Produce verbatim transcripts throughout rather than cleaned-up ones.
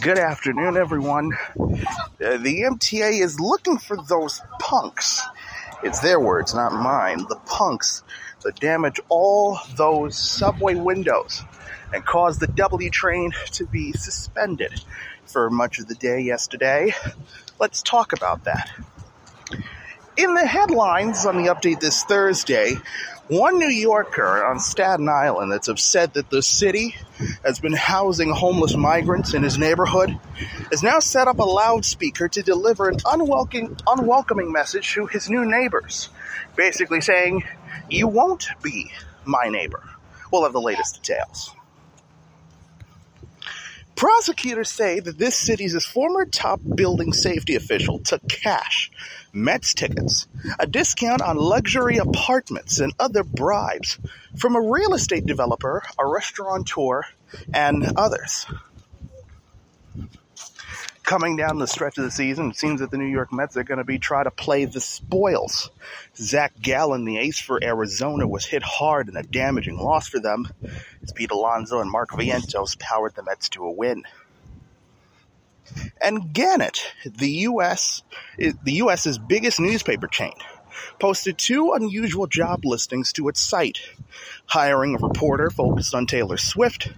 Good afternoon, everyone. Uh, the M T A is looking for those punks. It's their words, not mine. The punks that damage all those subway windows and caused the W train to be suspended for much of the day yesterday. Let's talk about that. In the headlines on the update this Thursday, one New Yorker on Staten Island that's upset that the city has been housing homeless migrants in his neighborhood has now set up a loudspeaker to deliver an unwelcoming, unwelcoming message to his new neighbors, basically saying, "You won't be my neighbor." We'll have the latest details. Prosecutors say that this city's former top building safety official took cash, Mets tickets, a discount on luxury apartments, and other bribes from a real estate developer, a restaurateur, and others. Coming down the stretch of the season, it seems that the New York Mets are going to be trying to play the spoils. Zach Gallen, the ace for Arizona, was hit hard in a damaging loss for them, as Pete Alonso and Mark Vientos powered the Mets to a win. And Gannett, the U S the U.S.'s biggest newspaper chain, posted two unusual job listings to its site, hiring a reporter focused on Taylor Swift,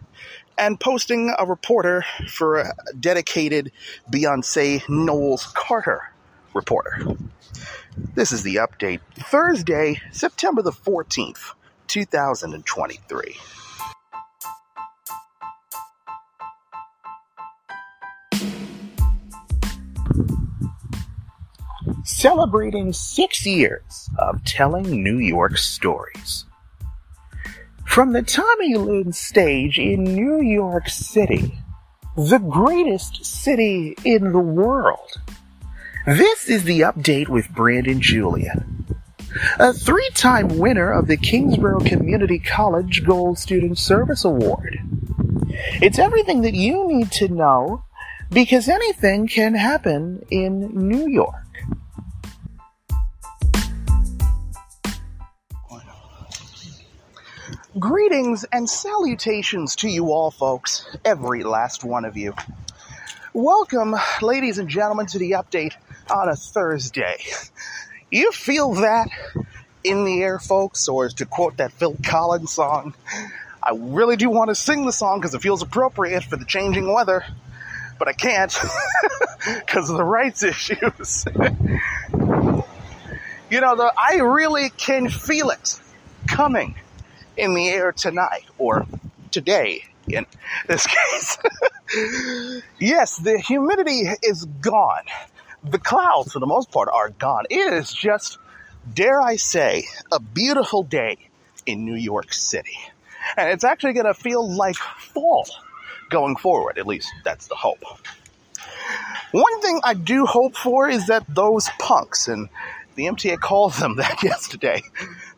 and posting a reporter for a dedicated Beyoncé Knowles-Carter reporter. This is the update Thursday, September the fourteenth, two thousand twenty-three. Celebrating six years of telling New York stories. From the Tommy Lynn stage in New York City, the greatest city in the world, this is the update with Brandon Julian. A three-time winner of the Kingsborough Community College Gold Student Service Award. It's everything that you need to know because anything can happen in New York. Greetings and salutations to you all, folks, every last one of you. Welcome, ladies and gentlemen, to the update on a Thursday. You feel that in the air, folks, or to quote that Phil Collins song, I really do want to sing the song because it feels appropriate for the changing weather, but I can't because of the rights issues. You know, the, I really can feel it coming in the air tonight, or today in this case. Yes, the humidity is gone. The clouds, for the most part, are gone. It is just, dare I say, a beautiful day in New York City. And it's actually going to feel like fall going forward. At least that's the hope. One thing I do hope for is that those punks, and the M T A called them that yesterday,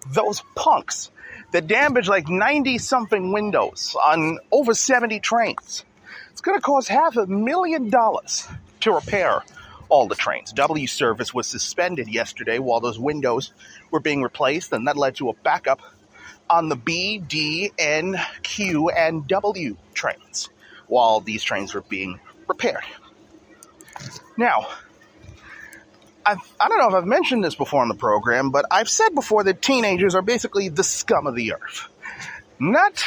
those punks that damage like ninety-something windows on over seventy trains. It's going to cost half a million dollars to repair all the trains. W service was suspended yesterday while those windows were being replaced, and that led to a backup on the B, D, N, Q, and W trains while these trains were being repaired. Now, I've, I don't know if I've mentioned this before on the program, but I've said before that teenagers are basically the scum of the earth. Not,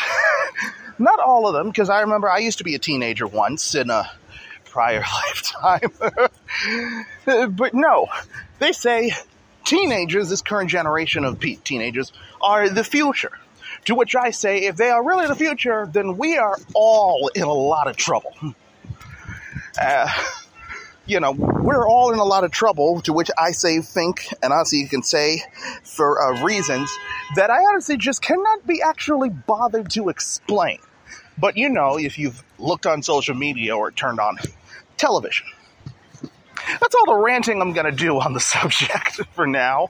not all of them, because I remember I used to be a teenager once in a prior lifetime. But no, they say teenagers, this current generation of teenagers, are the future. To which I say, if they are really the future, then we are all in a lot of trouble. Uh... You know, we're all in a lot of trouble, to which I say, think, and honestly you can say for uh, reasons that I honestly just cannot be actually bothered to explain. But you know, if you've looked on social media or turned on television. That's all the ranting I'm going to do on the subject for now.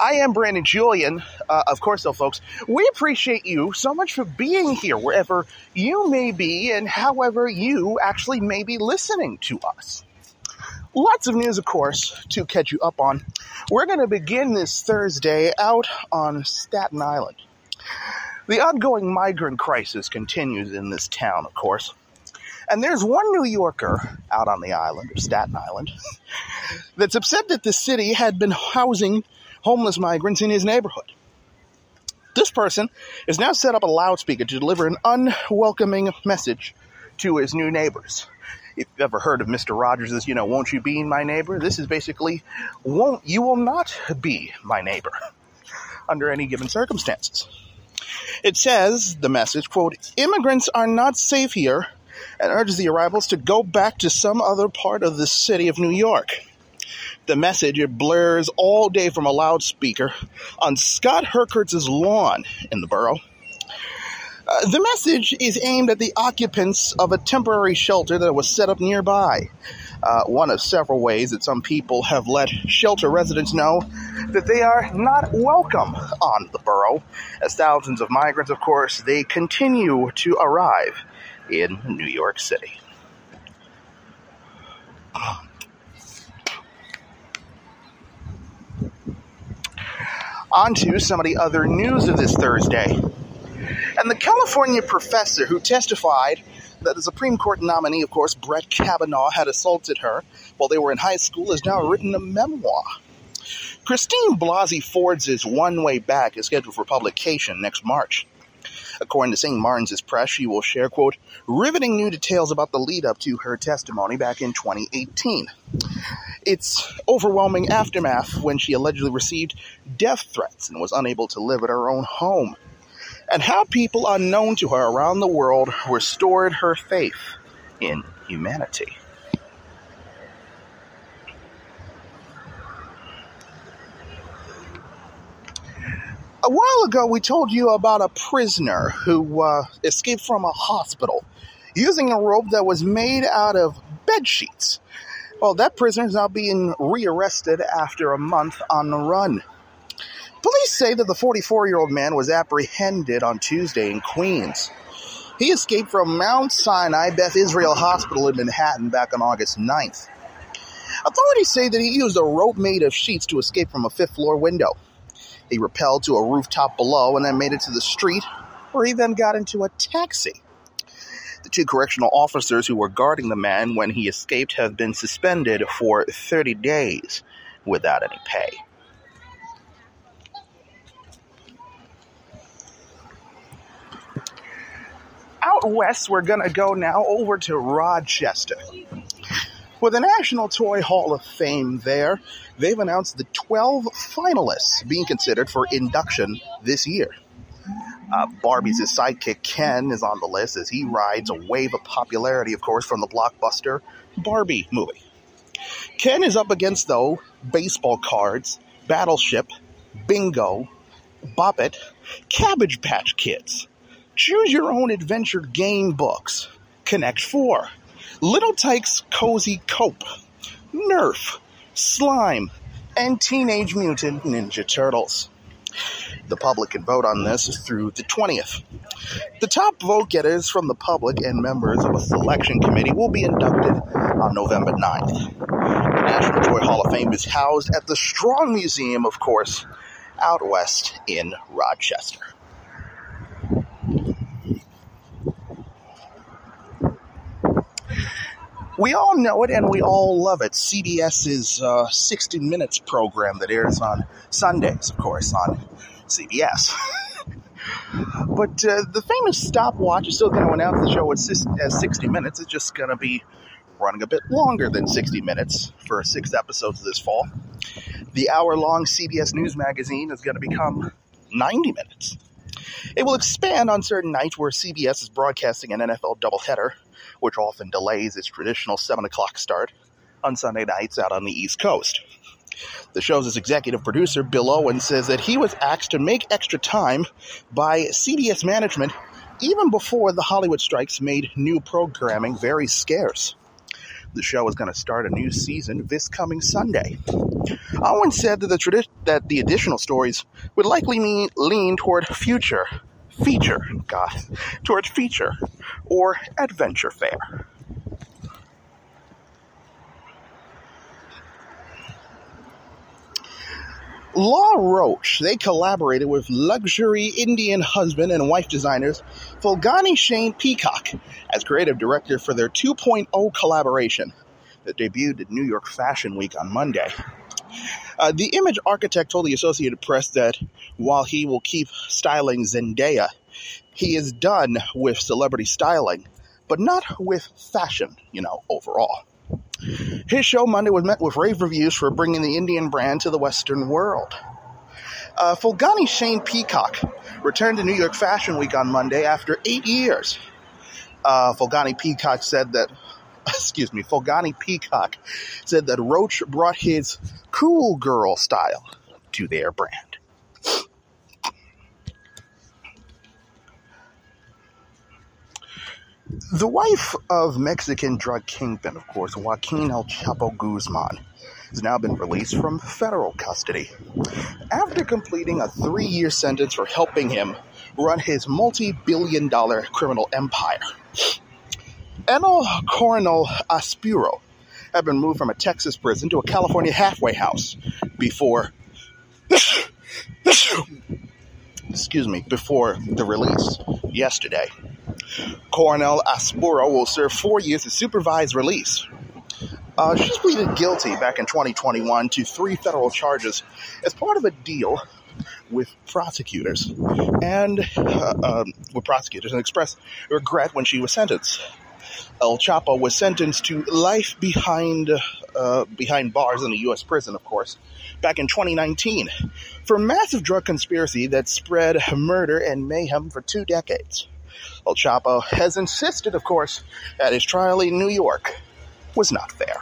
I am Brandon Julian, uh, of course, though, folks. We appreciate you so much for being here, wherever you may be and however you actually may be listening to us. Lots of news, of course, to catch you up on. We're going to begin this Thursday out on Staten Island. The ongoing migrant crisis continues in this town, of course. And there's one New Yorker out on the island, or Staten Island, that's upset that the city had been housing homeless migrants in his neighborhood. This person has now set up a loudspeaker to deliver an unwelcoming message to his new neighbors. If you've ever heard of Mister Rogers' you know, won't you be my neighbor? This is basically, won't, you will not be my neighbor under any given circumstances. It says, the message, quote, immigrants are not safe here, and urges the arrivals to go back to some other part of the city of New York. The message, it blares all day from a loudspeaker on Scott Herkert's lawn in the borough. Uh, the message is aimed at the occupants of a temporary shelter that was set up nearby. Uh, one of several ways that some people have let shelter residents know that they are not welcome on the borough. As thousands of migrants, of course, they continue to arrive in New York City. On to some of the other news of this Thursday. And the California professor who testified that the Supreme Court nominee, of course, Brett Kavanaugh, had assaulted her while they were in high school has now written a memoir. Christine Blasey Ford's One Way Back is scheduled for publication next March. According to Saint Martin's Press, she will share, quote, riveting new details about the lead-up to her testimony back in twenty eighteen. Its overwhelming aftermath when she allegedly received death threats and was unable to live at her own home. And how people unknown to her around the world restored her faith in humanity. A while ago, we told you about a prisoner who uh, escaped from a hospital using a rope that was made out of bed sheets. Well, that prisoner is now being rearrested after a month on the run. Police say that the forty-four-year-old man was apprehended on Tuesday in Queens. He escaped from Mount Sinai Beth Israel Hospital in Manhattan back on August ninth. Authorities say that he used a rope made of sheets to escape from a fifth-floor window. He rappelled to a rooftop below and then made it to the street, where he then got into a taxi. The two correctional officers who were guarding the man when he escaped have been suspended for thirty days without any pay. Out west, we're going to go now over to Rochester. With the National Toy Hall of Fame there, they've announced the twelve finalists being considered for induction this year. Uh, Barbie's sidekick Ken is on the list as he rides a wave of popularity, of course, from the blockbuster Barbie movie. Ken is up against, though, baseball cards, Battleship, Bingo, Bop It, Cabbage Patch Kids, Choose Your Own Adventure game books, Connect Four, Little Tyke's Cozy Cope, Nerf, Slime, and Teenage Mutant Ninja Turtles. The public can vote on this through the twentieth. The top vote getters from the public and members of a selection committee will be inducted on November ninth. The National Toy Hall of Fame is housed at the Strong Museum, of course, out west in Rochester. We all know it, and we all love it. CBS's uh, sixty Minutes program that airs on Sundays, of course, on C B S. But uh, the famous stopwatch is still going to announce the show as sixty Minutes. It's just going to be running a bit longer than sixty Minutes for six episodes this fall. The hour-long C B S News magazine is going to become ninety Minutes. It will expand on certain nights where C B S is broadcasting an N F L doubleheader, which often delays its traditional seven o'clock start on Sunday nights out on the East Coast. The show's executive producer, Bill Owen, says that he was asked to make extra time by C B S management even before the Hollywood strikes made new programming very scarce. The show is going to start a new season this coming Sunday. Owen said that the, tradi- that the additional stories would likely mean, lean toward future feature, God, toward feature or adventure fare. Law Roach, they collaborated with luxury Indian husband and wife designers Falguni Shane Peacock as creative director for their two point oh collaboration that debuted at New York Fashion Week on Monday. Uh, the image architect told the Associated Press that while he will keep styling Zendaya, he is done with celebrity styling, but not with fashion, you know, overall. His show Monday was met with rave reviews for bringing the Indian brand to the Western world. Uh, Falguni Shane Peacock returned to New York Fashion Week on Monday after eight years. Uh, Falguni Peacock said that, excuse me, Falguni Peacock said that Roach brought his cool girl style to their brand. The wife of Mexican drug kingpin, of course, Joaquin El Chapo Guzman, has now been released from federal custody after completing a three-year sentence for helping him run his multi-billion dollar criminal empire. Enel Coronel Aspiro had been moved from a Texas prison to a California halfway house before, excuse me, before the release yesterday. Coronel Aspiro will serve four years of supervised release. Uh, she pleaded guilty back in twenty twenty-one to three federal charges as part of a deal with prosecutors and uh, um, with prosecutors and expressed regret when she was sentenced. El Chapo was sentenced to life behind uh, behind bars in a U S prison, of course, back in twenty nineteen for a massive drug conspiracy that spread murder and mayhem for two decades. El Chapo has insisted, of course, that his trial in New York was not fair.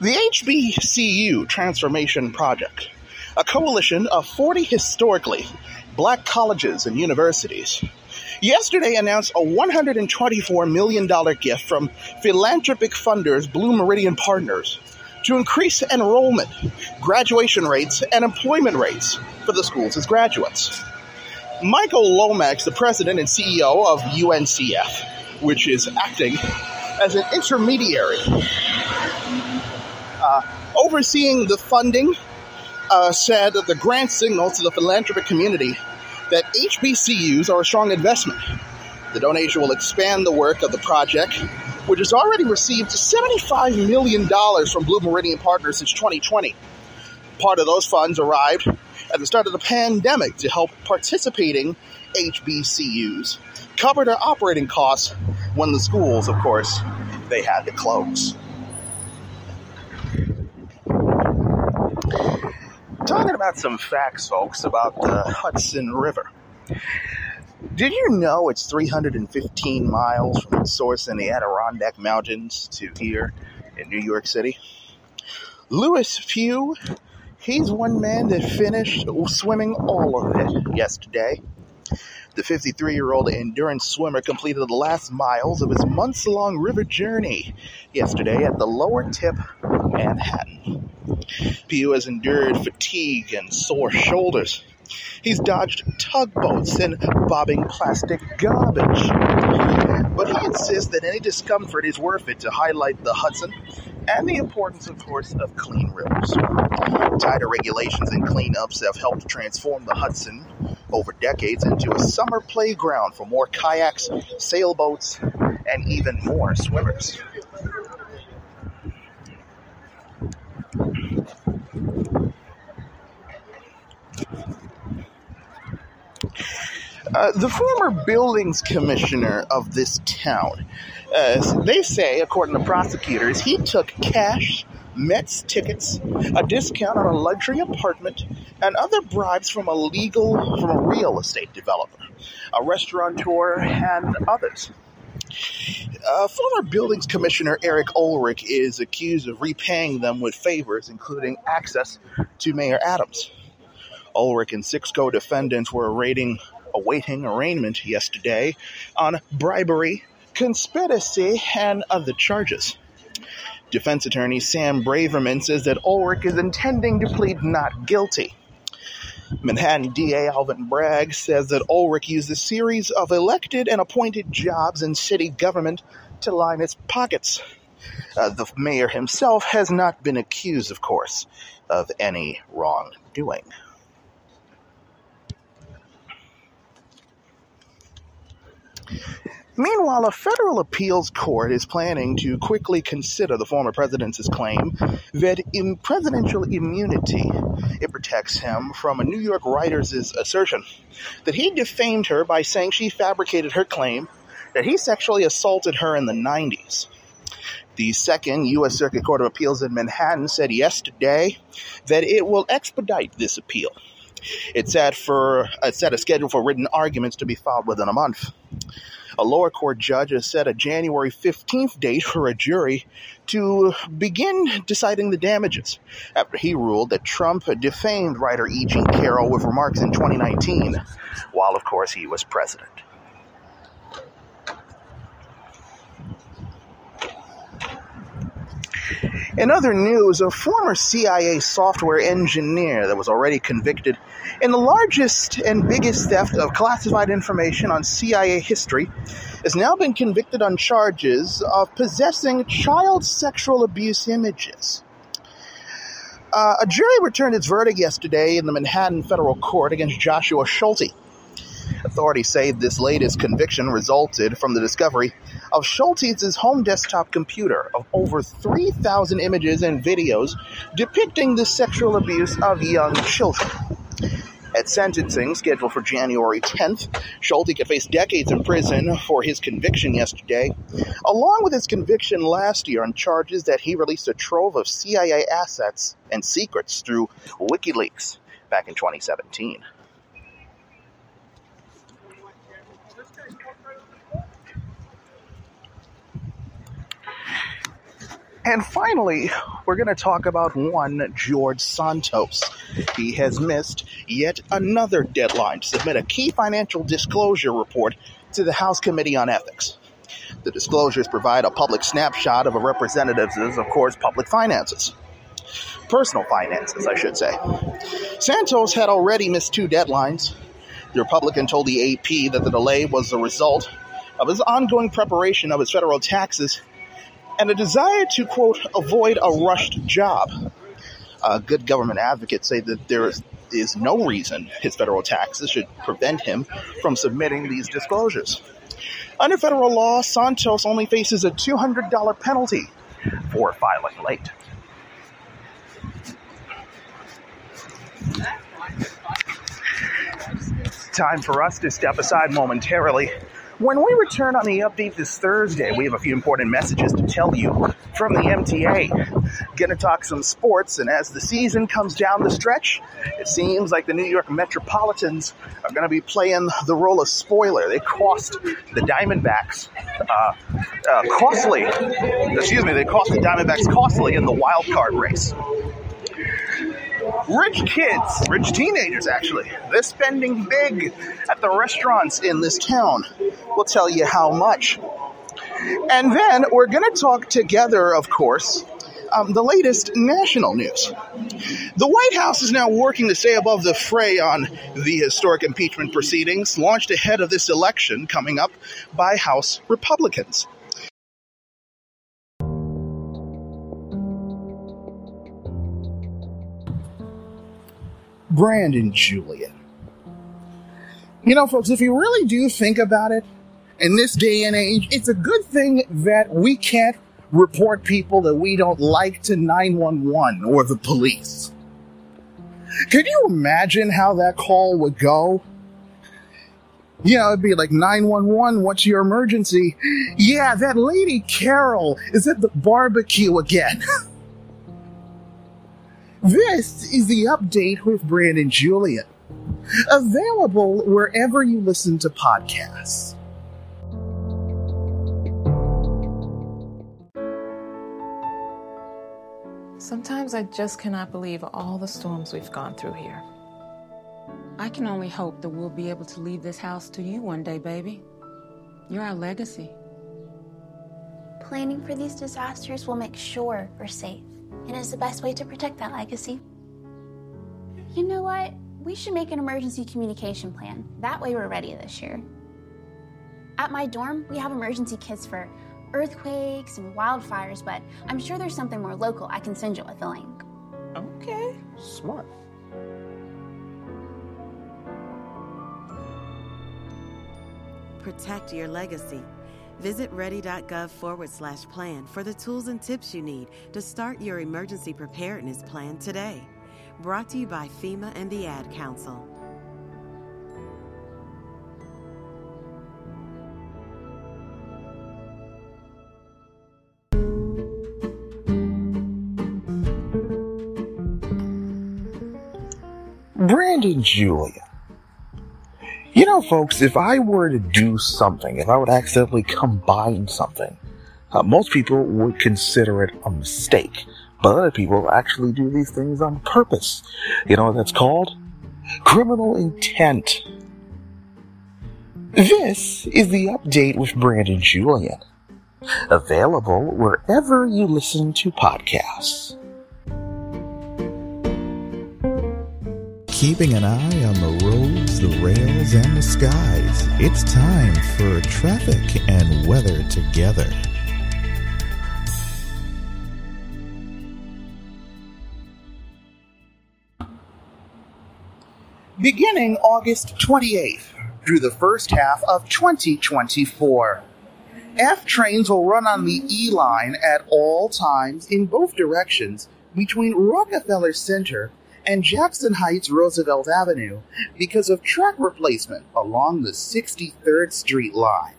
The H B C U Transformation Project, a coalition of forty historically black colleges and universities, yesterday announced a one hundred twenty-four million dollars gift from philanthropic funders Blue Meridian Partners to increase enrollment, graduation rates, and employment rates for the schools as graduates. Michael Lomax, the president and C E O of U N C F, which is acting as an intermediary, uh, overseeing the funding, uh, said that the grant signals to the philanthropic community that H B C Us are a strong investment. The donation will expand the work of the project, which has already received seventy-five million dollars from Blue Meridian Partners since twenty twenty. Part of those funds arrived at the start of the pandemic to help participating H B C Us cover their operating costs when the schools, of course, they had to close. Talking about some facts, folks, about the Hudson River. Did you know it's three hundred fifteen miles from its source in the Adirondack Mountains to here in New York City? Lewis Pugh, he's one man that finished swimming all of it yesterday. The fifty-three-year-old endurance swimmer completed the last miles of his months-long river journey yesterday at the lower tip of Manhattan. Pugh has endured fatigue and sore shoulders. He's dodged tugboats and bobbing plastic garbage. But he insists that any discomfort is worth it to highlight the Hudson and the importance, of course, of clean rivers. Tighter regulations and cleanups have helped transform the Hudson over decades into a summer playground for more kayaks, sailboats, and even more swimmers. Uh, the former buildings commissioner of this town, uh, they say, according to prosecutors, he took cash, Mets tickets, a discount on a luxury apartment, and other bribes from a legal, from a real estate developer, a restaurateur, and others. Uh, former buildings commissioner Eric Ulrich is accused of repaying them with favors, including access to Mayor Adams. Ulrich and six co-defendants were awaiting, awaiting arraignment yesterday on bribery, conspiracy, and other charges. Defense attorney Sam Braverman says that Ulrich is intending to plead not guilty. Manhattan D A Alvin Bragg says that Ulrich used a series of elected and appointed jobs in city government to line its pockets. Uh, the mayor himself has not been accused, of course, of any wrongdoing. Meanwhile, a federal appeals court is planning to quickly consider the former president's claim that in presidential immunity, it protects him from a New York writer's assertion that he defamed her by saying she fabricated her claim that he sexually assaulted her in the nineties. The second U S Circuit Court of Appeals in Manhattan said yesterday that it will expedite this appeal. It set, for, it set a schedule for written arguments to be filed within a month. A lower court judge has set a January fifteenth date for a jury to begin deciding the damages after he ruled that Trump defamed writer E. Jean Carroll with remarks in twenty nineteen, while, of course, he was president. In other news, a former C I A software engineer that was already convicted in the largest and biggest theft of classified information on C I A history has now been convicted on charges of possessing child sexual abuse images. Uh, a jury returned its verdict yesterday in the Manhattan federal court against Joshua Schulte. Authorities say this latest conviction resulted from the discovery of Schulte's home desktop computer of over three thousand images and videos depicting the sexual abuse of young children. At sentencing, scheduled for January tenth, Schulte could face decades in prison for his conviction yesterday, along with his conviction last year on charges that he released a trove of C I A assets and secrets through WikiLeaks back in twenty seventeen. And finally, we're going to talk about one George Santos. He has missed yet another deadline to submit a key financial disclosure report to the House Committee on Ethics. The disclosures provide a public snapshot of a representative's, of course, public finances. Personal finances, I should say. Santos had already missed two deadlines. The Republican told the A P that the delay was the result of his ongoing preparation of his federal taxes and a desire to, quote, avoid a rushed job. Uh, good government advocates say that there is, is no reason his federal taxes should prevent him from submitting these disclosures. Under federal law, Santos only faces a two hundred dollars penalty for filing late. It's time for us to step aside momentarily. When we return on The Update this Thursday, we have a few important messages to tell you from the M T A. Gonna talk some sports, and as the season comes down the stretch, it seems like the New York Metropolitans are gonna be playing the role of spoiler. They cost the Diamondbacks uh, uh, costly. Excuse me, they cost the Diamondbacks costly in the wild card race. Rich kids, rich teenagers actually, they're spending big at the restaurants in this town. We'll tell you how much. And then we're going to talk together, of course, um, the latest national news. The White House is now working to stay above the fray on the historic impeachment proceedings launched ahead of this election coming up by House Republicans. Brandon Julian. You know, folks, if you really do think about it, in this day and age, it's a good thing that we can't report people that we don't like to nine one one or the police. Could you imagine how that call would go? You know, it'd be like, nine one one, what's your emergency? Yeah, that lady Carol is at the barbecue again. This is The Update with Brandon Julian, available wherever you listen to podcasts. Sometimes I just cannot believe all the storms we've gone through here. I can only hope that we'll be able to leave this house to you one day, baby. You're our legacy. Planning for these disasters will make sure we're safe, and is the best way to protect that legacy. You know what? We should make an emergency communication plan. That way we're ready this year. At my dorm, we have emergency kits for earthquakes and wildfires, but I'm sure there's something more local. I can send you with the link. Okay. Smart. Protect your legacy. Visit ready.gov forward slash plan for the tools and tips you need to start your emergency preparedness plan today. Brought to you by FEMA and the Ad Council. Brandon Julian. You know, folks, if I were to do something, if I would accidentally combine something, uh, most people would consider it a mistake. But other people actually do these things on purpose. You know what that's called? Criminal intent. This is The Update with Brandon Julian. Available wherever you listen to podcasts. Keeping an eye on the roads, the rails, and the skies. It's time for traffic and weather together. Beginning August twenty-eighth through the first half of twenty twenty-four, F trains will run on the E line at all times in both directions between Rockefeller Center and Jackson Heights Roosevelt Avenue because of track replacement along the sixty-third Street line.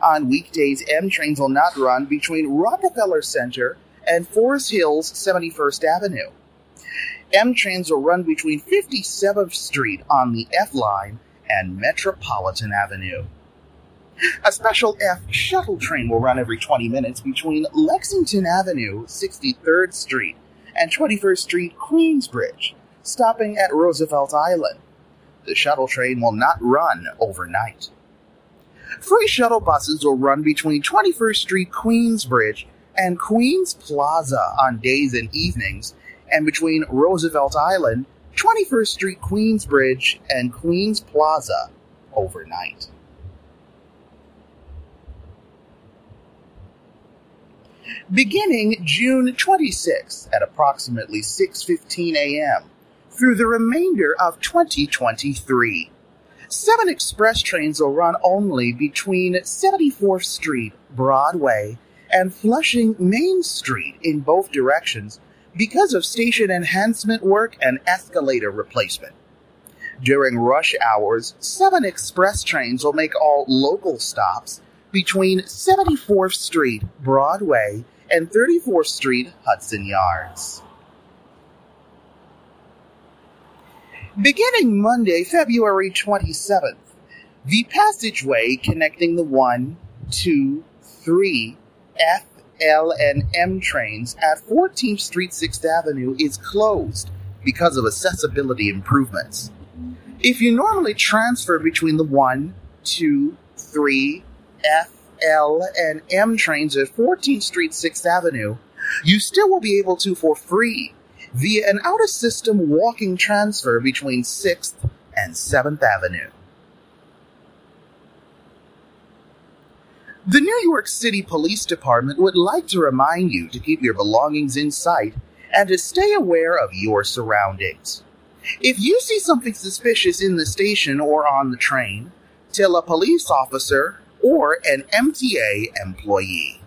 On weekdays, M trains will not run between Rockefeller Center and Forest Hills seventy-first Avenue. M trains will run between fifty-seventh Street on the F line and Metropolitan Avenue. A special F shuttle train will run every twenty minutes between Lexington Avenue, sixty-third Street, and twenty-first Street, Queensbridge, stopping at Roosevelt Island. The shuttle train will not run overnight. Free shuttle buses will run between twenty-first Street, Queensbridge, and Queens Plaza on days and evenings, and between Roosevelt Island, twenty-first Street, Queensbridge, and Queens Plaza overnight. Beginning June twenty-sixth at approximately six fifteen a.m. through the remainder of twenty twenty-three, seven express trains will run only between seventy-fourth Street, Broadway, and Flushing Main Street in both directions because of station enhancement work and escalator replacement. During rush hours, seven express trains will make all local stops between seventy-fourth Street, Broadway, and thirty-fourth Street, Hudson Yards. Beginning Monday, February twenty-seventh, the passageway connecting the one, two, three, F, L, and M trains at fourteenth Street, sixth Avenue is closed because of accessibility improvements. If you normally transfer between the one, two, three, F, L, and M trains at fourteenth Street, sixth Avenue, you still will be able to for free via an out-of-system walking transfer between sixth and seventh Avenue. The New York City Police Department would like to remind you to keep your belongings in sight and to stay aware of your surroundings. If you see something suspicious in the station or on the train, tell a police officer or an M T A employee.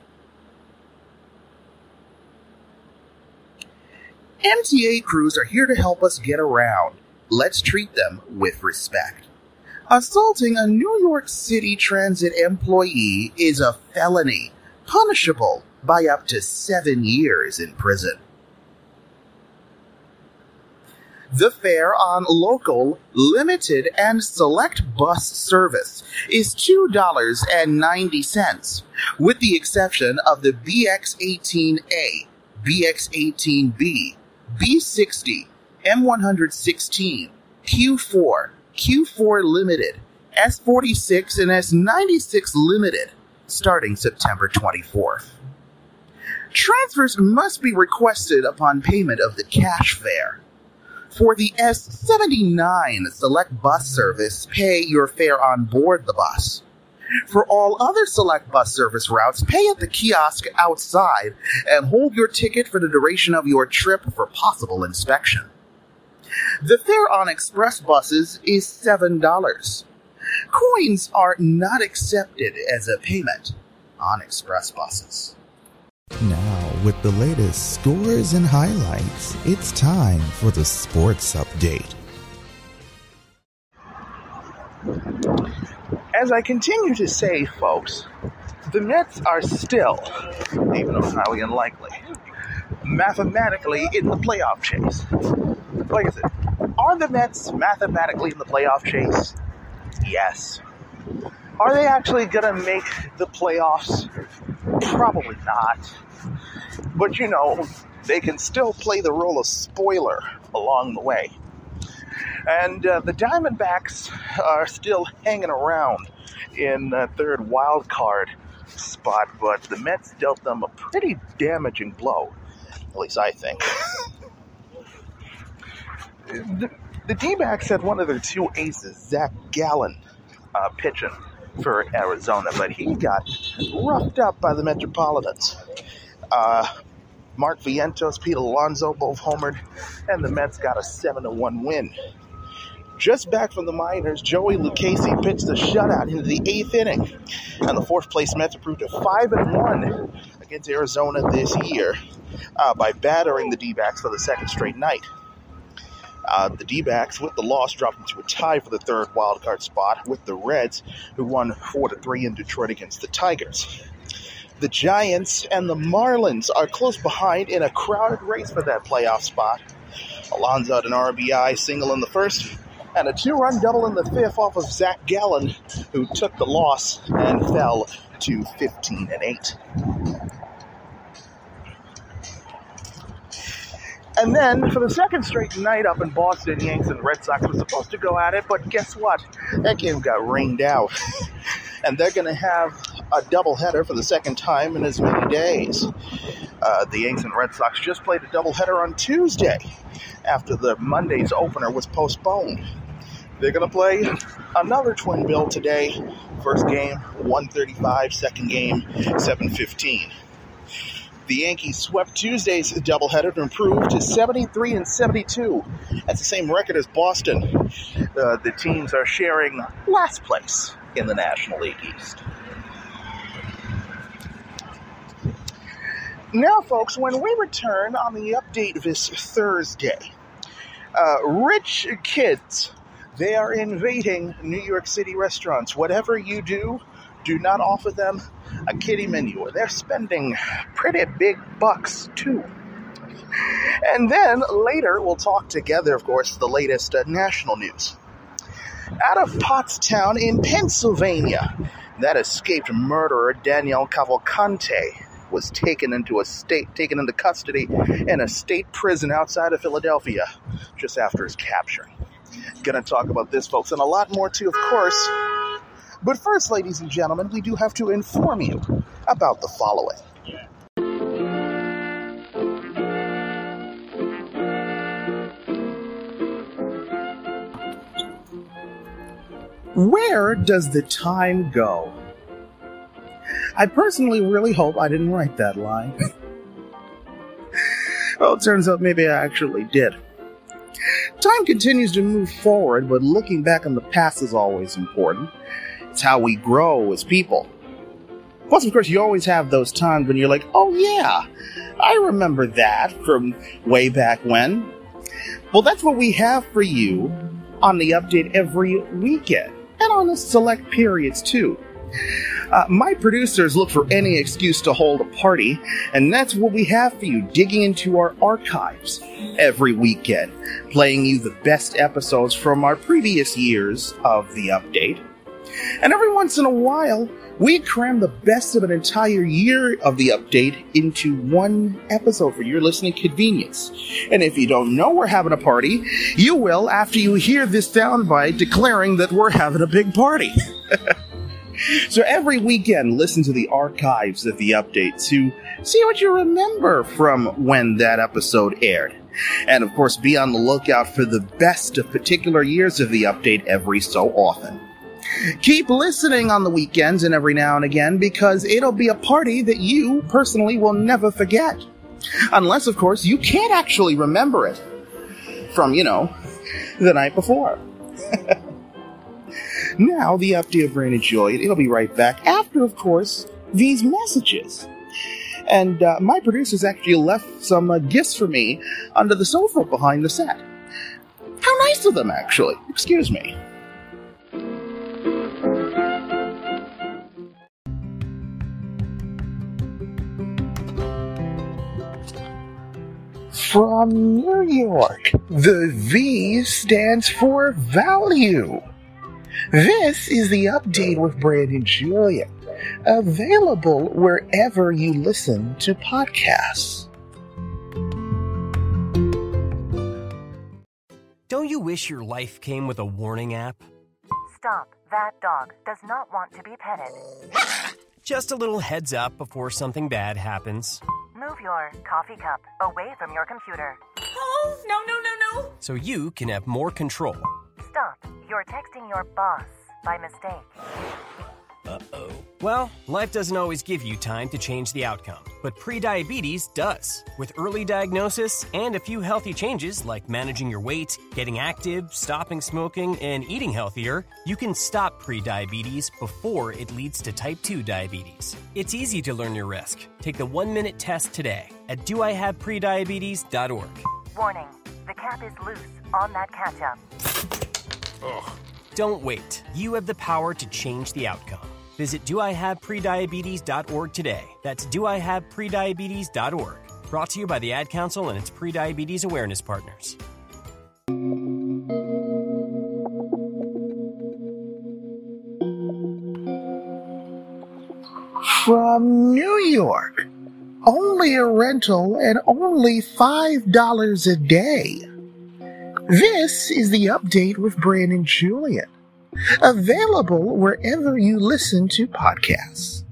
M T A crews are here to help us get around. Let's treat them with respect. Assaulting a New York City Transit employee is a felony, punishable by up to seven years in prison. The fare on local, limited, and select bus service is two dollars and ninety cents, with the exception of the B X eighteen A, B X eighteen B, B sixty, M one sixteen, Q four, Q four Limited, S forty-six, and S ninety-six Limited, starting September twenty-fourth. Transfers must be requested upon payment of the cash fare. For the S seventy-nine Select Bus Service, pay your fare on board the bus. For all other select bus service routes, pay at the kiosk outside and hold your ticket for the duration of your trip for possible inspection. The fare on express buses is seven dollars. Coins are not accepted as a payment on express buses. Now, with the latest scores and highlights, it's time for the sports update. As I continue to say, folks, the Mets are still, even though it's highly unlikely, mathematically in the playoff chase. Like I said, are the Mets mathematically in the playoff chase? Yes. Are they actually going to make the playoffs? Probably not. But, you know, they can still play the role of spoiler along the way. And uh, the Diamondbacks are still hanging around in the third wild card spot, but the Mets dealt them a pretty damaging blow, at least I think. the, the D-backs had one of their two aces, Zach Gallen, uh, pitching for Arizona, but he got roughed up by the Metropolitans. Uh... Mark Vientos, Pete Alonso, both homered, and the Mets got a seven to one win. Just back from the minors, Joey Lucchesi pitched a shutout into the eighth inning, and the fourth-place Mets improved to five and one against Arizona this year uh, by battering the D-backs for the second straight night. Uh, the D-backs, with the loss, dropped into a tie for the third wildcard spot with the Reds, who won four to three in Detroit against the Tigers. The Giants and the Marlins are close behind in a crowded race for that playoff spot. Alonso had an R B I single in the first and a two-run double in the fifth off of Zach Gallen, who took the loss and fell to fifteen and eight. And then, for the second straight night up in Boston, Yanks and Red Sox were supposed to go at it, but guess what? That game got rained out. And they're going to have a doubleheader for the second time in as many days. Uh, the Yanks and Red Sox just played a doubleheader on Tuesday after the Monday's opener was postponed. They're going to play another twin bill today. First game, one thirty-five. Second game, seven fifteen. The Yankees swept Tuesday's doubleheader to improve to seventy-three and seventy-two. That's the same record as Boston. Uh, the teams are sharing last place in the National League East. Now, folks, when we return on the update this Thursday, uh, rich kids, they are invading New York City restaurants. Whatever you do, do not offer them a kiddie menu. They're spending pretty big bucks, too. And then later, we'll talk together, of course, the latest uh, national news. Out of Pottstown in Pennsylvania, that escaped murderer Daniel Cavalcante was taken into a state taken into custody in a state prison outside of Philadelphia just after his capture. Gonna talk about this, folks, and a lot more too, of course. But first, ladies and gentlemen, we do have to inform you about the following. Where does the time go? I personally really hope I didn't write that line. Well, it turns out maybe I actually did. Time continues to move forward, but looking back on the past is always important. It's how we grow as people. Plus, of course, you always have those times when you're like, oh yeah, I remember that from way back when. Well, that's what we have for you on the update every weekend, and on the select periods too. Uh, my producers look for any excuse to hold a party, and that's what we have for you, digging into our archives every weekend, playing you the best episodes from our previous years of The Update. And every once in a while, we cram the best of an entire year of The Update into one episode for your listening convenience. And if you don't know we're having a party, you will after you hear this soundbite declaring that we're having a big party. So every weekend, listen to the archives of The Update to see what you remember from when that episode aired. And of course, be on the lookout for the best of particular years of The Update every so often. Keep listening on the weekends and every now and again, because it'll be a party that you personally will never forget. Unless, of course, you can't actually remember it from, you know, the night before. Now, the update of Brandon Julian. It'll be right back after, of course, these messages. And uh, my producers actually left some uh, gifts for me under the sofa behind the set. How nice of them, actually. Excuse me. From New York, the V stands for value. This is the update with Brandon Julian, available wherever you listen to podcasts. Don't you wish your life came with a warning app? Stop. That dog does not want to be petted. Just a little heads up before something bad happens. Move your coffee cup away from your computer. Oh, no, no, no, no. So you can have more control. Stop. You're texting your boss by mistake. Uh-oh. Well, life doesn't always give you time to change the outcome, but prediabetes does. With early diagnosis and a few healthy changes like managing your weight, getting active, stopping smoking, and eating healthier, you can stop prediabetes before it leads to type two diabetes. It's easy to learn your risk. Take the one-minute test today at do I have prediabetes dot org. Warning, the cap is loose on that catch-up. Ugh. Don't wait. You have the power to change the outcome. Visit do I have prediabetes dot org today. That's do I have prediabetes dot org. Brought to you by the Ad Council and its Prediabetes Awareness Partners. From New York, only a rental and only five dollars a day. This is the update with Brandon Julian. Available wherever you listen to podcasts.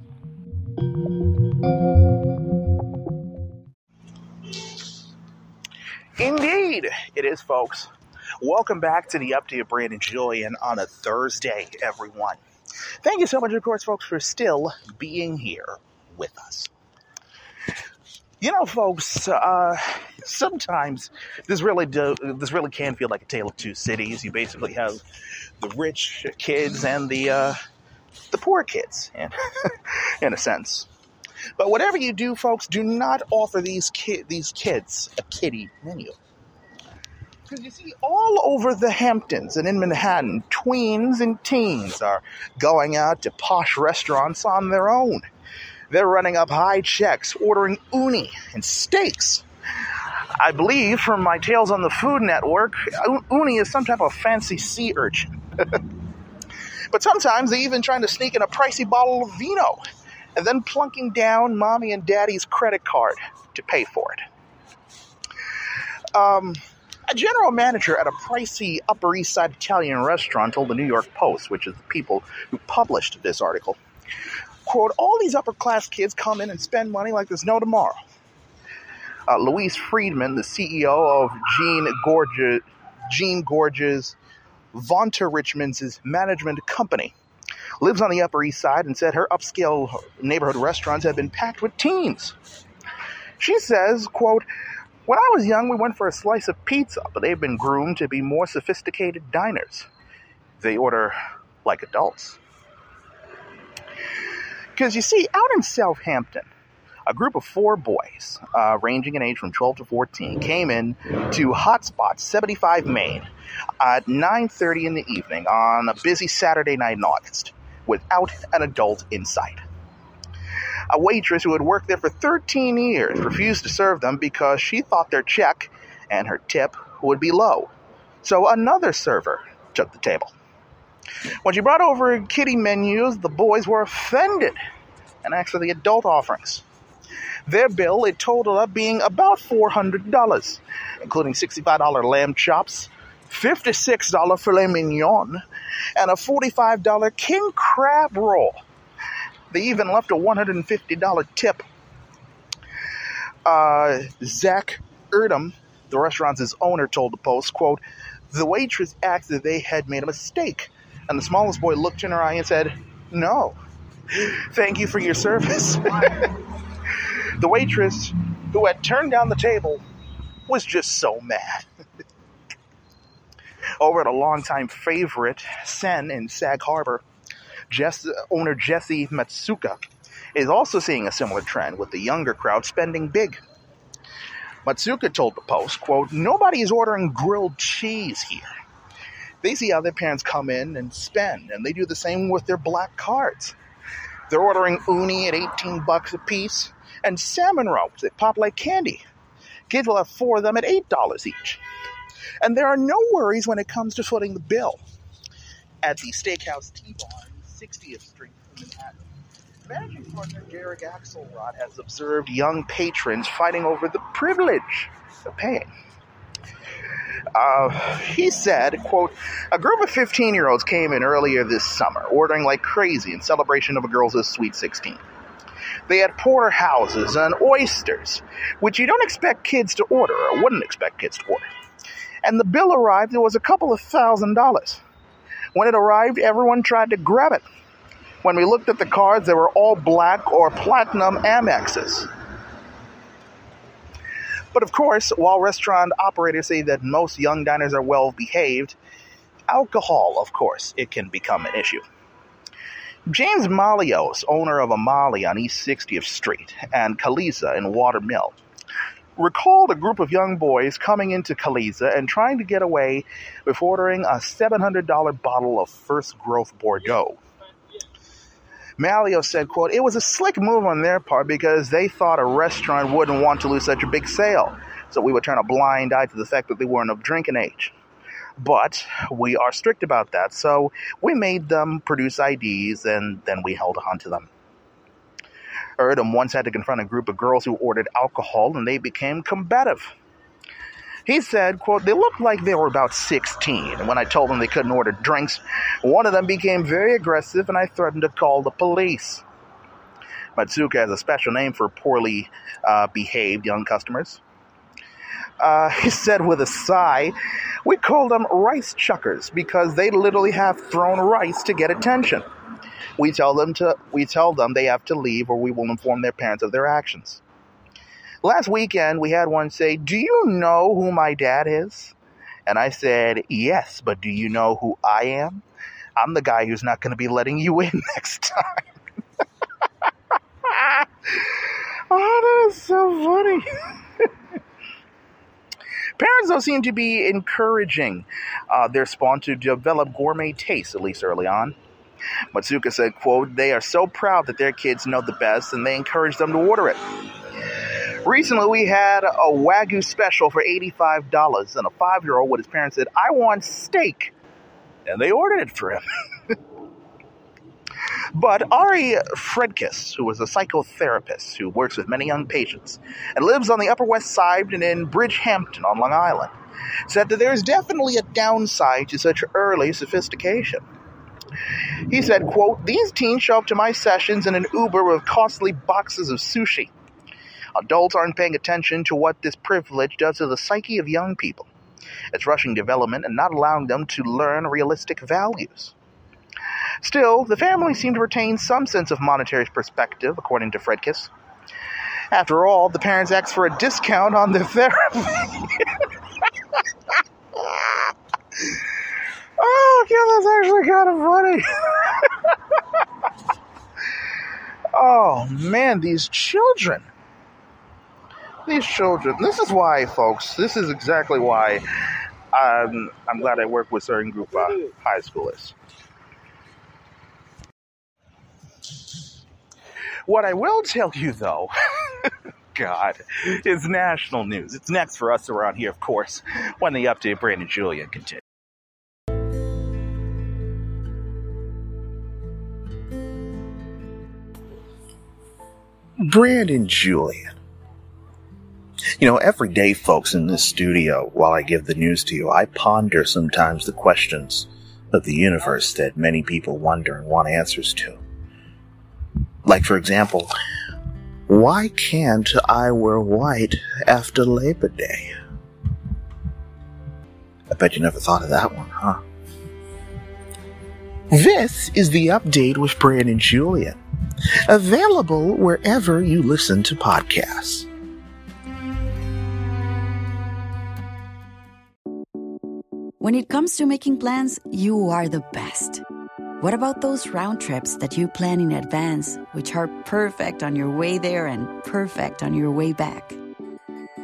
Indeed, it is, folks. Welcome back to the update of Brandon Julian on a Thursday, everyone. Thank you so much, of course, folks, for still being here with us. You know, folks, uh, sometimes this really do, this really can feel like a tale of two cities. You basically have the rich kids and the uh, the poor kids, in, in a sense. But whatever you do, folks, do not offer these ki- these kids a kiddie menu. Because you see, all over the Hamptons and in Manhattan, tweens and teens are going out to posh restaurants on their own. They're running up high checks, ordering uni and steaks. I believe, from my tales on the Food Network, uni is some type of fancy sea urchin. But sometimes they're even trying to sneak in a pricey bottle of vino and then plunking down mommy and daddy's credit card to pay for it. Um, a general manager at a pricey Upper East Side Italian restaurant told the New York Post, which is the people who published this article, quote, all these upper-class kids come in and spend money like there's no tomorrow. Uh, Louise Friedman, the C E O of Jean Gorgeous, Jean Gorgeous, Vonta Richmond's management company, lives on the Upper East Side and said her upscale neighborhood restaurants have been packed with teens. She says, quote, when I was young, we went for a slice of pizza, but they've been groomed to be more sophisticated diners. They order like adults. Because, you see, out in Southampton, a group of four boys, uh, ranging in age from twelve to fourteen, came in to Hotspot seventy-five Main at nine thirty in the evening on a busy Saturday night in August without an adult in sight. A waitress who had worked there for thirteen years refused to serve them because she thought their check and her tip would be low. So another server took the table. When she brought over kiddie menus, the boys were offended and asked for the adult offerings. Their bill, it totaled up being about four hundred dollars, including sixty-five dollars lamb chops, fifty-six dollars filet mignon, and a forty-five dollars king crab roll. They even left a one hundred fifty dollars tip. Uh, Zach Erdem, the restaurant's owner, told the Post, quote, the waitress acted that they had made a mistake. And the smallest boy looked in her eye and said, "No, thank you for your service." The waitress, who had turned down the table, was just so mad. Over at a longtime favorite, Sen in Sag Harbor, Jess, owner Jesse Matsuka is also seeing a similar trend, with the younger crowd spending big. Matsuka told the Post, quote, "Nobody is ordering grilled cheese here. They see other parents come in and spend, and they do the same with their black cards. They're ordering uni at eighteen bucks a piece and salmon ropes that pop like candy. Kids will have four of them at eight dollars each. And there are no worries when it comes to footing the bill." At the Steakhouse T-Bar, sixtieth street in Manhattan, managing partner Derek Axelrod has observed young patrons fighting over the privilege of paying. Uh, he said, quote, "A group of fifteen-year-olds came in earlier this summer, ordering like crazy in celebration of a girl's sweet sixteen. They had porterhouses and oysters, which you don't expect kids to order, or wouldn't expect kids to order. And the bill arrived, it was a couple of thousand dollars. When it arrived, everyone tried to grab it. When we looked at the cards, they were all black or platinum Amexes." But of course, while restaurant operators say that most young diners are well-behaved, alcohol, of course, it can become an issue. James Malios, owner of Amali on East sixtieth street and Kaliza in Watermill, recalled a group of young boys coming into Kaliza and trying to get away with ordering a seven hundred dollar bottle of First Growth Bordeaux. Malio said, quote, "It was a slick move on their part because they thought a restaurant wouldn't want to lose such a big sale, so we would turn a blind eye to the fact that they weren't of drinking age. But we are strict about that, so we made them produce I Ds and then we held on to them." Erdem once had to confront a group of girls who ordered alcohol and they became combative. He said, quote, "They looked like they were about sixteen, and when I told them they couldn't order drinks, one of them became very aggressive and I threatened to call the police." Matsuka has a special name for poorly uh, behaved young customers. Uh, he said with a sigh, "We call them rice chuckers because they literally have thrown rice to get attention. We tell them to, we tell them they have to leave or we will inform their parents of their actions. Last weekend, we had one say, 'Do you know who my dad is?' And I said, 'Yes, but do you know who I am? I'm the guy who's not going to be letting you in next time.'" Oh, that is so funny. Parents, though, seem to be encouraging uh, their spawn to develop gourmet tastes, at least early on. Matsuka said, quote, "They are so proud that their kids know the best and they encourage them to order it. Recently, we had a Wagyu special for eighty-five dollars, and a five-year-old with his parents said, 'I want steak,' and they ordered it for him." But Ari Fredkis, who is a psychotherapist who works with many young patients and lives on the Upper West Side and in Bridgehampton on Long Island, said that there is definitely a downside to such early sophistication. He said, quote, "These teens show up to my sessions in an Uber with costly boxes of sushi. Adults aren't paying attention to what this privilege does to the psyche of young people. It's rushing development and not allowing them to learn realistic values. Still, the family seemed to retain some sense of monetary perspective," according to Fredkis. "After all, the parents asked for a discount on their therapy." Oh, God, that's actually kind of funny. Oh, man, these children. These children. This is why, folks, this is exactly why um, I'm glad I work with certain group of uh, high schoolers. What I will tell you, though, God, is national news. It's next for us around here, of course, when the update Brandon Julian continues. Brandon Julian. You know, every day, folks, in this studio, while I give the news to you, I ponder sometimes the questions of the universe that many people wonder and want answers to. Like, for example, why can't I wear white after Labor Day? I bet you never thought of that one, huh? This is The Update with Brandon Julian, available wherever you listen to podcasts. When it comes to making plans, you are the best. What about those round trips that you plan in advance, which are perfect on your way there and perfect on your way back?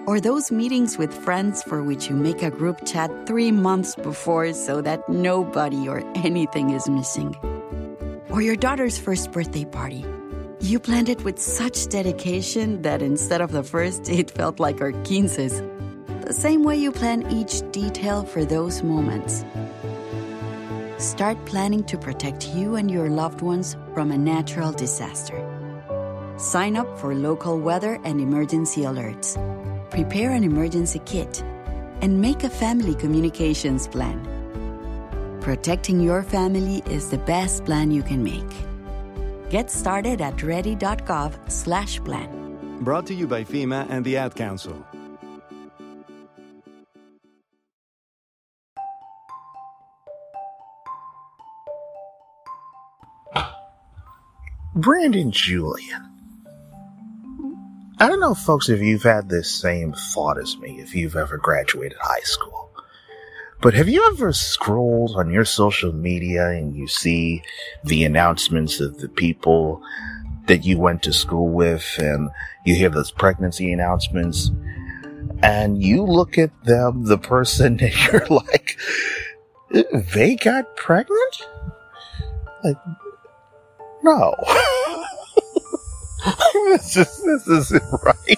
Or those meetings with friends for which you make a group chat three months before so that nobody or anything is missing? Or your daughter's first birthday party. You planned it with such dedication that instead of the first, it felt like our quinces. The same way you plan each detail for those moments. Start planning to protect you and your loved ones from a natural disaster. Sign up for local weather and emergency alerts. Prepare an emergency kit and make a family communications plan. Protecting your family is the best plan you can make. Get started at ready dot gov slash plan. Brought to you by FEMA and the Ad Council. Brandon Julian. I don't know, folks, if you've had this same thought as me, if you've ever graduated high school. But have you ever scrolled on your social media and you see the announcements of the people that you went to school with, and you hear those pregnancy announcements, and you look at them, the person, and you're like, they got pregnant? Like, no. this, is, this isn't right.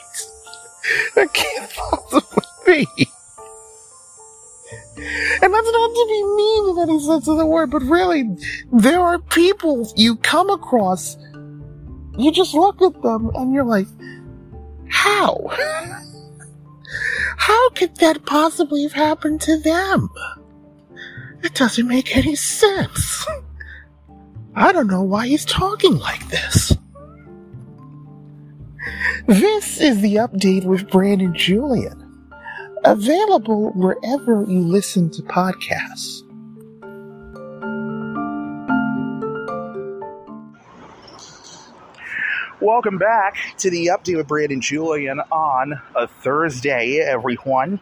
That can't possibly be. And that's not to be mean in any sense of the word, but really, there are people you come across, you just look at them and you're like, how? How could that possibly have happened to them? It doesn't make any sense. I don't know why he's talking like this. This is The Update with Brandon Julian, available wherever you listen to podcasts. Welcome back to The Update with Brandon Julian on a Thursday, everyone.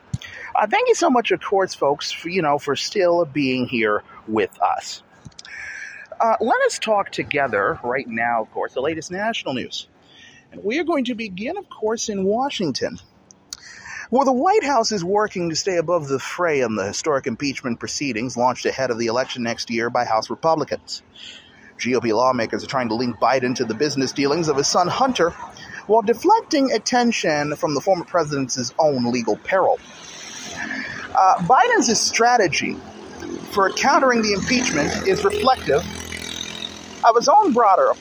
Uh, thank you so much, of course, folks, for, you know, for still being here with us. Uh, let us talk together right now, of course, the latest national news. And we are going to begin, of course, in Washington, where the White House is working to stay above the fray on the historic impeachment proceedings launched ahead of the election next year by House Republicans. G O P lawmakers are trying to link Biden to the business dealings of his son Hunter while deflecting attention from the former president's own legal peril. Uh, Biden's strategy for countering the impeachment is reflective of his own broader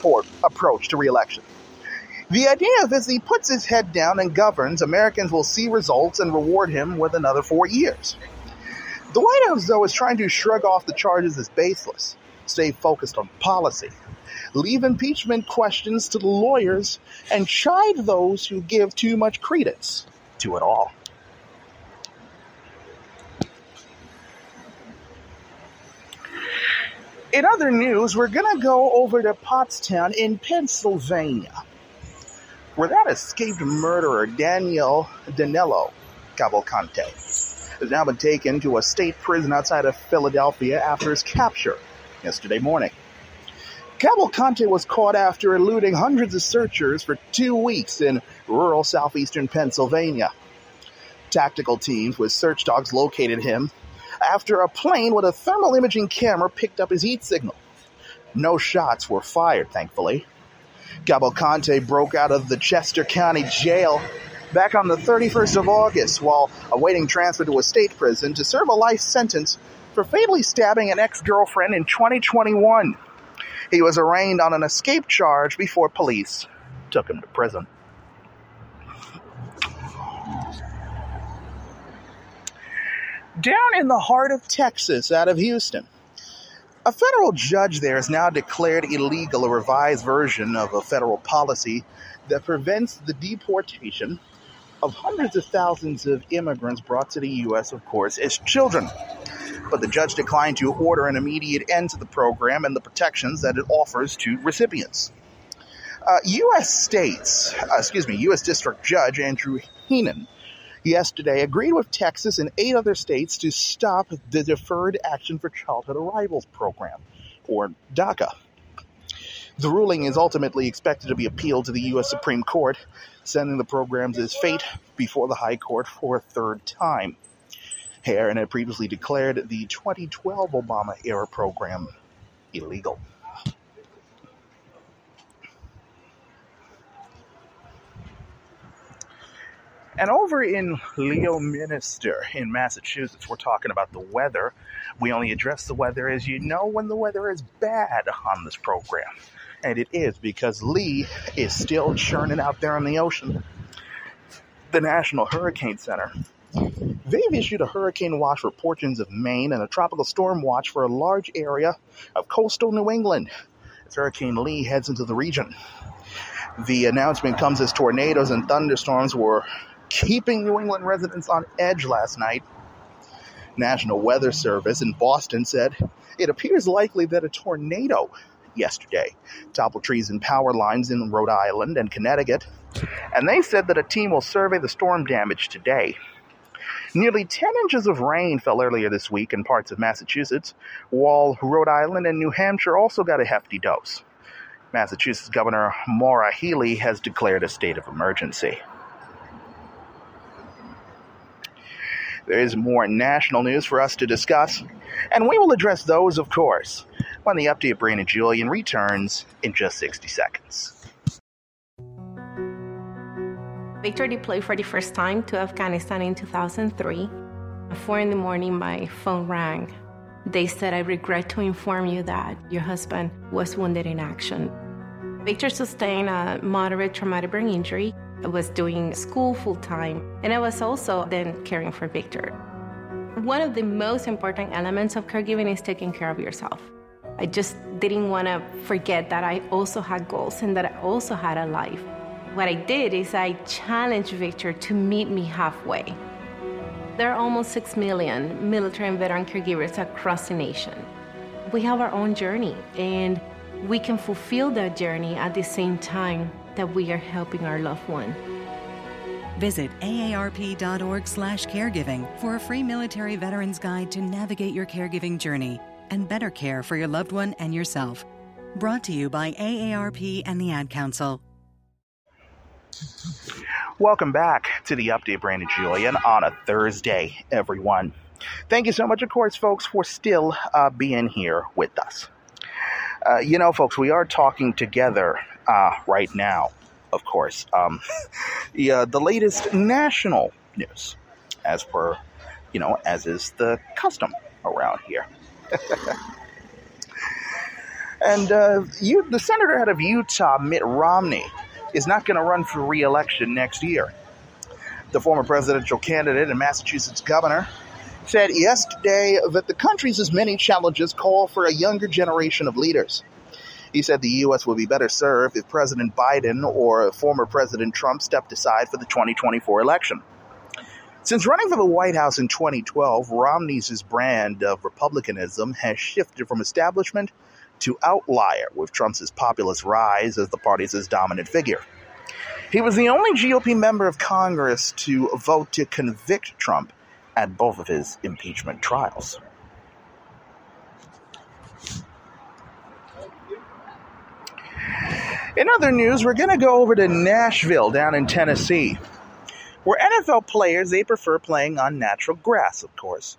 approach to re-election. The idea is, as he puts his head down and governs, Americans will see results and reward him with another four years. The White House, though, is trying to shrug off the charges as baseless, stay focused on policy, leave impeachment questions to the lawyers, and chide those who give too much credence to it all. In other news, we're going to go over to Pottstown in Pennsylvania, where that escaped murderer Daniel Danilo Cavalcante has now been taken to a state prison outside of Philadelphia after his capture yesterday morning. Cavalcante was caught after eluding hundreds of searchers for two weeks in rural southeastern Pennsylvania. Tactical teams with search dogs located him after a plane with a thermal imaging camera picked up his heat signal. No shots were fired, thankfully. Cavalcante broke out of the Chester County Jail back on the thirty-first of August while awaiting transfer to a state prison to serve a life sentence for fatally stabbing an ex-girlfriend in twenty twenty-one. He was arraigned on an escape charge before police took him to prison. Down in the heart of Texas, out of Houston, a federal judge there has now declared illegal a revised version of a federal policy that prevents the deportation of hundreds of thousands of immigrants brought to the U S, of course, as children. but the judge declined to order an immediate end to the program and the protections that it offers to recipients. Uh, U S states, uh, excuse me, U S District Judge Andrew Heenan yesterday agreed with Texas and eight other states to stop the Deferred Action for Childhood Arrivals program, or DACA. The ruling is ultimately expected to be appealed to the U S Supreme Court, sending the program's fate before the High Court for a third time. Heron had previously declared the twenty twelve Obama-era program illegal. And over in Leominster in Massachusetts, we're talking about the weather. We only address the weather, as you know, when the weather is bad on this program. And it is, because Lee is still churning out there in the ocean. The National Hurricane Center, they've issued a hurricane watch for portions of Maine and a tropical storm watch for a large area of coastal New England as Hurricane Lee heads into the region. The announcement comes as tornadoes and thunderstorms were keeping New England residents on edge last night. National Weather Service in Boston said it appears likely that a tornado yesterday toppled trees and power lines in Rhode Island and Connecticut, and they said that a team will survey the storm damage today. Nearly ten inches of rain fell earlier this week in parts of Massachusetts, while Rhode Island and New Hampshire also got a hefty dose. Massachusetts Governor Maura Healey has declared a state of emergency. There is more national news for us to discuss, and we will address those, of course, when the update Brandon Julian returns in just sixty seconds. Victor deployed for the first time to Afghanistan in two thousand three. At four in the morning, my phone rang. They said, "I regret to inform you that your husband was wounded in action." Victor sustained a moderate traumatic brain injury. I was doing school full-time, and I was also then caring for Victor. One of the most important elements of caregiving is taking care of yourself. I just didn't want to forget that I also had goals and that I also had a life. What I did is I challenged Victor to meet me halfway. There are almost six million military and veteran caregivers across the nation. We have our own journey, and we can fulfill that journey at the same time that we are helping our loved one. Visit A A R P dot org slash caregiving for a free military veterans guide to navigate your caregiving journey and better care for your loved one and yourself. Brought to you by A A R P and the Ad Council. Welcome back to the Update, Brandon Julian, on a Thursday, everyone. Thank you so much, of course, folks, for still uh, being here with us. Uh, you know, folks, we are talking together uh, right now, of course. Um, yeah, the latest national news, as per, you know, as is the custom around here. and uh, you, the senator out of Utah, Mitt Romney, is not going to run for re-election next year. The former presidential candidate and Massachusetts governor said yesterday that the country's many challenges call for a younger generation of leaders. He said the U S would be better served if President Biden or former President Trump stepped aside for the twenty twenty-four election. Since running for the White House in twenty twelve, Romney's brand of republicanism has shifted from establishment to outlier, with Trump's populist rise as the party's dominant figure. He was the only G O P member of Congress to vote to convict Trump at both of his impeachment trials. In other news, we're going to go over to Nashville down in Tennessee, where N F L players, they prefer playing on natural grass, of course.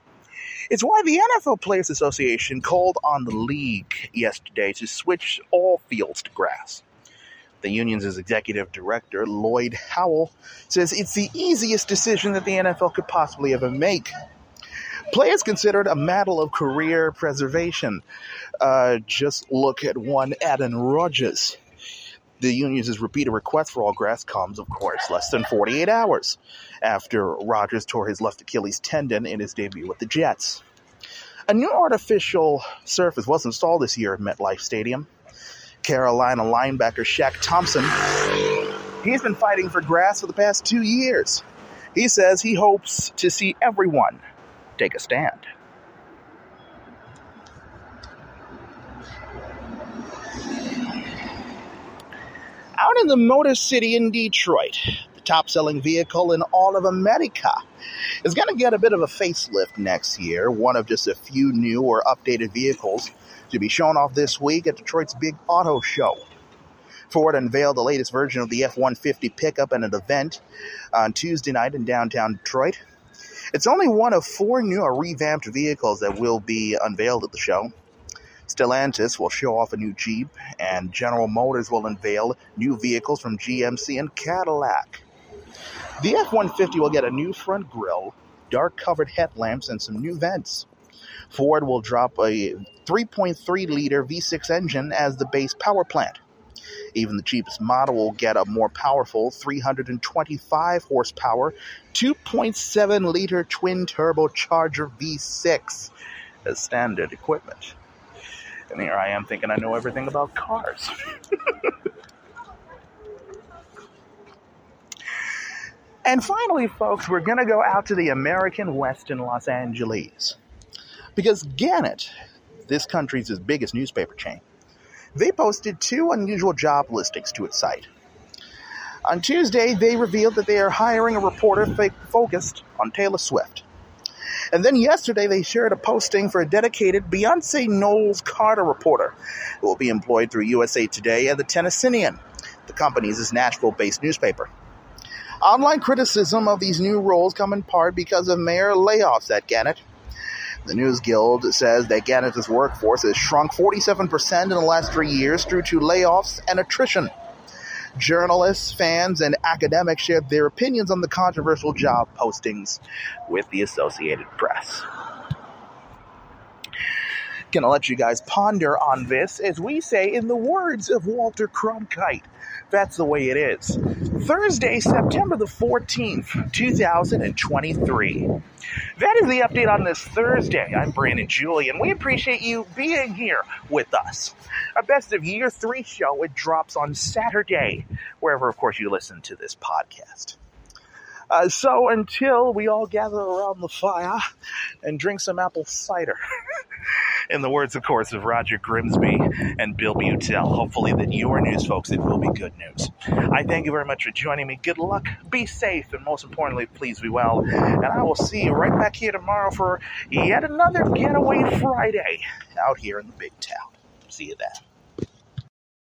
It's why the N F L Players Association called on the league yesterday to switch all fields to grass. The union's executive director, Lloyd Howell, says it's the easiest decision that the N F L could possibly ever make. Play is considered a matter of career preservation. Uh, just look at one Aaron Rodgers. The union's repeated request for all grass comes, of course, less than forty-eight hours after Rodgers tore his left Achilles tendon in his debut with the Jets. A new artificial surface was installed this year at MetLife Stadium. Carolina linebacker Shaq Thompson, he's been fighting for grass for the past two years. He says he hopes to see everyone take a stand. Out in the Motor City in Detroit, the top-selling vehicle in all of America is going to get a bit of a facelift next year, one of just a few new or updated vehicles to be shown off this week at Detroit's big auto show. Ford unveiled the latest version of the F one fifty pickup at an event on Tuesday night in downtown Detroit. It's only one of four new or revamped vehicles that will be unveiled at the show. Stellantis will show off a new Jeep, and General Motors will unveil new vehicles from G M C and Cadillac. The F one fifty will get a new front grille, dark-covered headlamps, and some new vents. Ford will drop a three point three liter V six engine as the base power plant. Even the cheapest model will get a more powerful three hundred twenty-five horsepower, two point seven liter twin-turbocharger V six as standard equipment. And here I am thinking I know everything about cars. And finally, folks, we're going to go out to the American West in Los Angeles. Because Gannett, this country's biggest newspaper chain, they posted two unusual job listings to its site. On Tuesday, they revealed that they are hiring a reporter focused on Taylor Swift. And then yesterday, they shared a posting for a dedicated Beyoncé Knowles-Carter reporter who will be employed through U S A Today and the Tennessean, the company's Nashville-based newspaper. Online criticism of these new roles come in part because of mayor layoffs at Gannett. The News Guild says that Gannett's workforce has shrunk forty-seven percent in the last three years due to layoffs and attrition. Journalists, fans, and academics shared their opinions on the controversial job postings with the Associated Press. Gonna let you guys ponder on this, as we say in the words of Walter Cronkite. That's the way it is. Thursday, September the fourteenth, two thousand twenty-three. That is the update on this Thursday. I'm Brandon Julian. We appreciate you being here with us. Our best of year three show, it drops on Saturday, wherever, of course, you listen to this podcast. Uh, so until we all gather around the fire and drink some apple cider. In the words, of course, of Roger Grimsby and Bill Buttel, hopefully that your news, folks, it will be good news. I thank you very much for joining me. Good luck, be safe, and most importantly, please be well. And I will see you right back here tomorrow for yet another Getaway Friday out here in the Big Town. See you then.